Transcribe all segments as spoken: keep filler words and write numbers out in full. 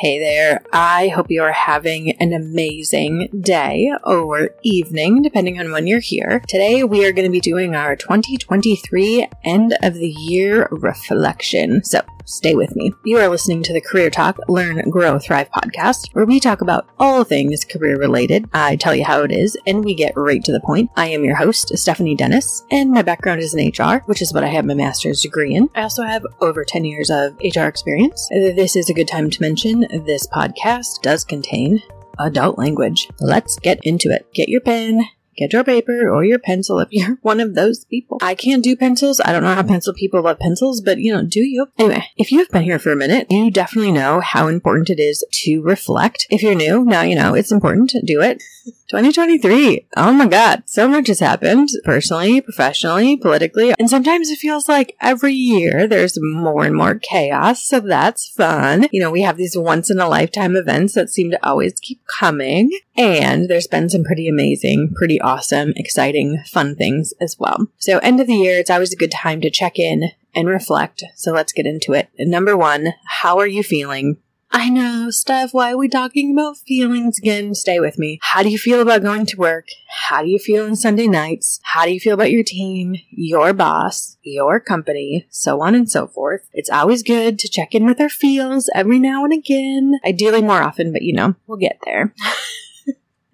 Hey there, I hope you are having an amazing day or evening, depending on when you're here. Today we are going to be doing our twenty twenty-three end of the year reflection, so stay with me. You are listening to the Career Talk, Learn, Grow, Thrive podcast, where we talk about all things career related. I tell you how it is, and we get right to the point. I am your host, Stephanie Dennis, and my background is in H R, which is what I have my master's degree in. I also have over ten years of H R experience. This is a good time to mention this podcast does contain adult language. Let's get into it. Get your pen. Get your paper or your pencil if you're one of those people. I can't do pencils. I don't know how pencil people love pencils, but you know, do you? Anyway, if you've been here for a minute, you definitely know how important it is to reflect. If you're new, now you know it's important. Do it. twenty twenty-three. Oh my God. So much has happened personally, professionally, politically. And sometimes it feels like every year there's more and more chaos. So that's fun. You know, we have these once in a lifetime events that seem to always keep coming. And there's been some pretty amazing, pretty awesome, exciting, fun things as well. So end of the year, it's always a good time to check in and reflect. So let's get into it. Number one, how are you feeling? I know, Steph, why are we talking about feelings again? Stay with me. How do you feel about going to work? How do you feel on Sunday nights? How do you feel about your team, your boss, your company, so on and so forth? It's always good to check in with our feels every now and again. Ideally more often, but you know, we'll get there.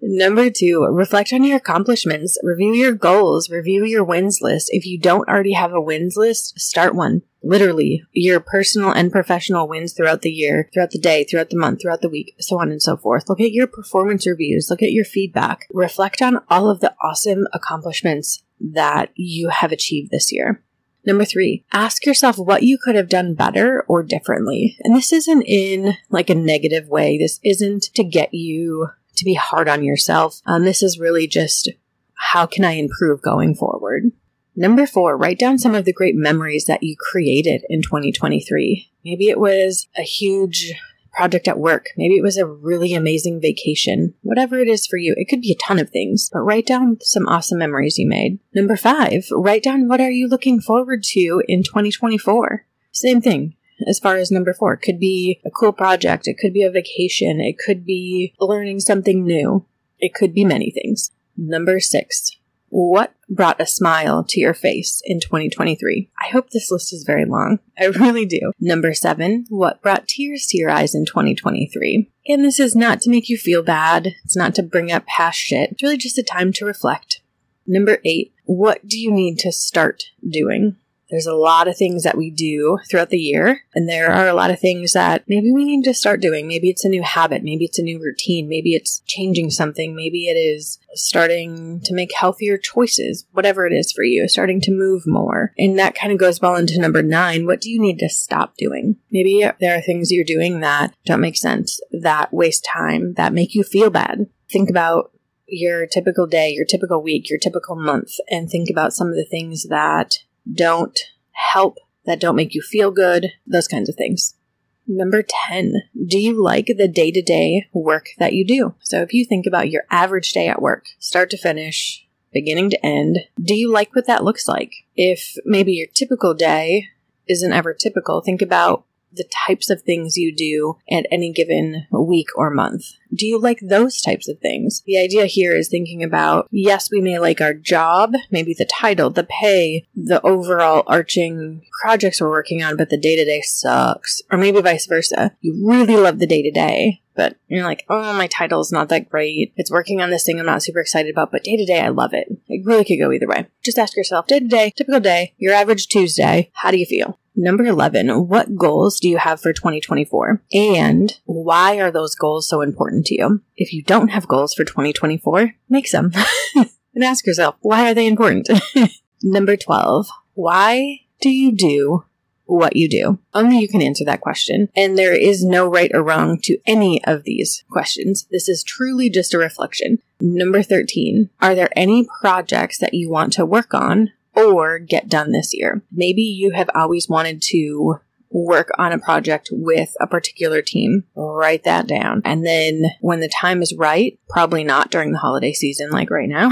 Number two, reflect on your accomplishments, review your goals, review your wins list. If you don't already have a wins list, start one. Literally, your personal and professional wins throughout the year, throughout the day, throughout the month, throughout the week, so on and so forth. Look at your performance reviews. Look at your feedback. Reflect on all of the awesome accomplishments that you have achieved this year. Number three, ask yourself what you could have done better or differently. And this isn't in like a negative way. This isn't to get you to be hard on yourself. Um, this is really just, how can I improve going forward? Number four, write down some of the great memories that you created in twenty twenty-three. Maybe it was a huge project at work. Maybe it was a really amazing vacation. Whatever it is for you, it could be a ton of things, but write down some awesome memories you made. Number five, write down what are you looking forward to in twenty twenty-four. Same thing. As far as number four, it could be a cool project. It could be a vacation. It could be learning something new. It could be many things. Number six, what brought a smile to your face in twenty twenty-three? I hope this list is very long. I really do. Number seven, what brought tears to your eyes in twenty twenty-three? And this is not to make you feel bad. It's not to bring up past shit. It's really just a time to reflect. Number eight, what do you need to start doing? There's a lot of things that we do throughout the year, and there are a lot of things that maybe we need to start doing. Maybe it's a new habit. Maybe it's a new routine. Maybe it's changing something. Maybe it is starting to make healthier choices, whatever it is for you, starting to move more. And that kind of goes well into number nine. What do you need to stop doing? Maybe there are things you're doing that don't make sense, that waste time, that make you feel bad. Think about your typical day, your typical week, your typical month, and think about some of the things that don't help, that don't make you feel good, those kinds of things. Number ten, do you like the day-to-day work that you do? So if you think about your average day at work, start to finish, beginning to end, do you like what that looks like? If maybe your typical day isn't ever typical, think about the types of things you do at any given week or month. Do you like those types of things? The idea here is thinking about, yes, we may like our job, maybe the title, the pay, the overall arching projects we're working on, but the day-to-day sucks. Or maybe vice versa. You really love the day-to-day, but you're like, oh, my title's not that great. It's working on this thing I'm not super excited about, but day-to-day, I love it. It really could go either way. Just ask yourself, day-to-day, typical day, your average Tuesday, how do you feel? Number eleven, what goals do you have for twenty twenty-four? And why are those goals so important to you? If you don't have goals for twenty twenty-four, make some and ask yourself, why are they important? Number twelve, why do you do what you do? Only you can answer that question. And there is no right or wrong to any of these questions. This is truly just a reflection. Number thirteen, are there any projects that you want to work on or get done this year? Maybe you have always wanted to work on a project with a particular team. Write that down. And then when the time is right, probably not during the holiday season like right now,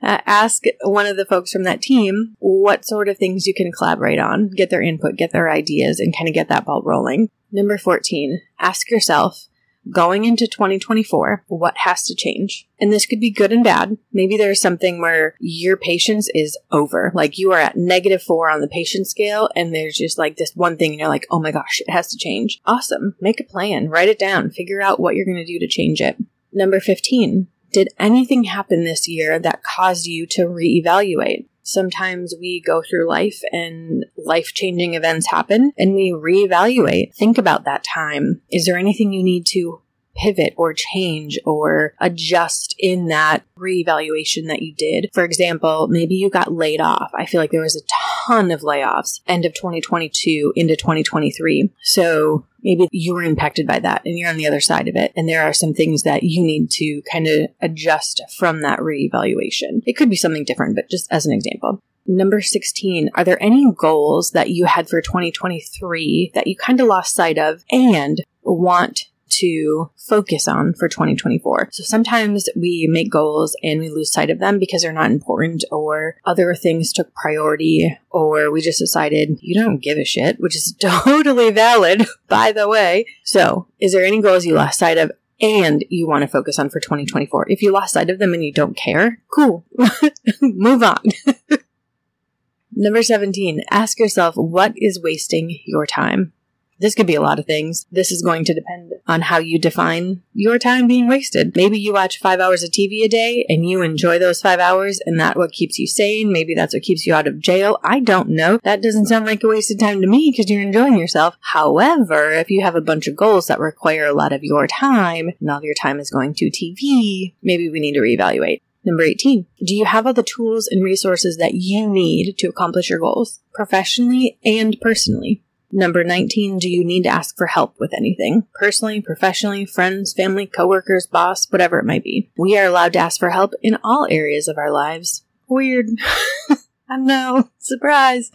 Uh, ask one of the folks from that team what sort of things you can collaborate on, get their input, get their ideas, and kind of get that ball rolling. Number fourteen, ask yourself, going into twenty twenty-four, what has to change? And this could be good and bad. Maybe there's something where your patience is over. Like you are at negative four on the patience scale and there's just like this one thing and you're like, oh my gosh, it has to change. Awesome. Make a plan. Write it down. Figure out what you're going to do to change it. Number fifteen, did anything happen this year that caused you to reevaluate? Sometimes we go through life and life-changing events happen and we reevaluate. Think about that time. Is there anything you need to pivot or change or adjust in that reevaluation that you did? For example, maybe you got laid off. I feel like there was a ton of layoffs end of twenty twenty-two into twenty twenty-three. So maybe you were impacted by that and you're on the other side of it. And there are some things that you need to kind of adjust from that reevaluation. It could be something different, but just as an example. Number sixteen, are there any goals that you had for twenty twenty-three that you kind of lost sight of and want to focus on for twenty twenty-four? So sometimes we make goals and we lose sight of them because they're not important or other things took priority or we just decided you don't give a shit, which is totally valid, by the way. So is there any goals you lost sight of and you want to focus on for twenty twenty-four? If you lost sight of them and you don't care, cool, move on. Number seventeen, ask yourself, what is wasting your time? This could be a lot of things. This is going to depend on how you define your time being wasted. Maybe you watch five hours of T V a day and you enjoy those five hours and that's what keeps you sane. Maybe that's what keeps you out of jail. I don't know. That doesn't sound like a wasted time to me because you're enjoying yourself. However, if you have a bunch of goals that require a lot of your time and all your time is going to T V, maybe we need to reevaluate. Number eighteen, do you have all the tools and resources that you need to accomplish your goals professionally and personally? Number nineteen, do you need to ask for help with anything? Personally, professionally, friends, family, coworkers, boss, whatever it might be. We are allowed to ask for help in all areas of our lives. Weird. I know. Surprise.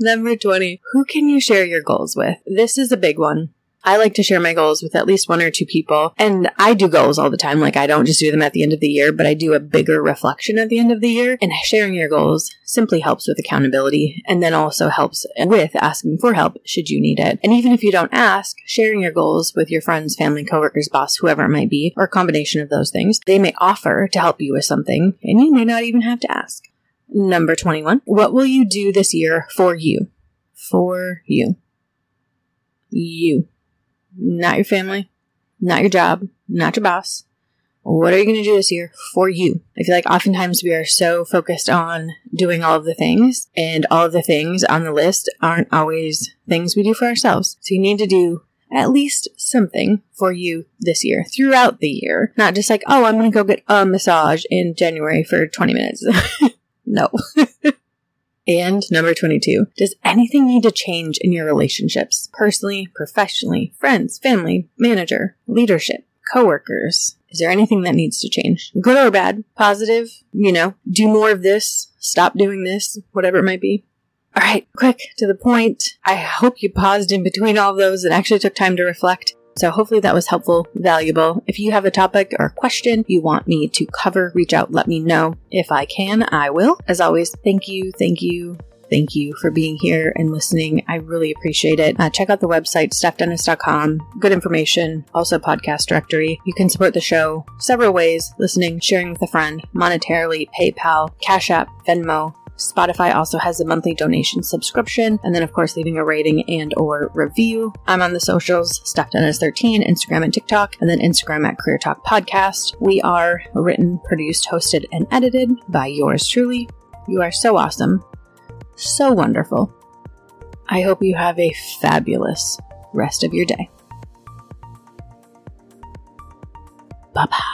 Number twenty, who can you share your goals with? This is a big one. I like to share my goals with at least one or two people. And I do goals all the time. Like I don't just do them at the end of the year, but I do a bigger reflection at the end of the year. And sharing your goals simply helps with accountability and then also helps with asking for help should you need it. And even if you don't ask, sharing your goals with your friends, family, coworkers, boss, whoever it might be, or a combination of those things, they may offer to help you with something and you may not even have to ask. Number twenty-one, what will you do this year for you? For you. You. Not your family, not your job, not your boss. What are you going to do this year for you? I feel like oftentimes we are so focused on doing all of the things, and all of the things on the list aren't always things we do for ourselves. So you need to do at least something for you this year, throughout the year. Not just like, oh, I'm going to go get a massage in January for twenty minutes. No. And number twenty-two, does anything need to change in your relationships? Personally, professionally, friends, family, manager, leadership, coworkers. Is there anything that needs to change? Good or bad? Positive? You know, do more of this, stop doing this, whatever it might be. All right, quick to the point. I hope you paused in between all of those and actually took time to reflect. So hopefully that was helpful, valuable. If you have a topic or question you want me to cover, reach out, let me know. If I can, I will. As always, thank you, thank you, thank you for being here and listening. I really appreciate it. Uh, check out the website, Steph Dennis dot com. Good information, also podcast directory. You can support the show several ways, listening, sharing with a friend, monetarily, PayPal, Cash App, Venmo. Spotify also has a monthly donation subscription, and then of course leaving a rating and or review. I'm on the socials, Steph Dennis thirteen, Instagram and TikTok, and then Instagram at Career Talk Podcast. We are written, produced, hosted, and edited by yours truly. You are so awesome, so wonderful. I hope you have a fabulous rest of your day. Bye-bye.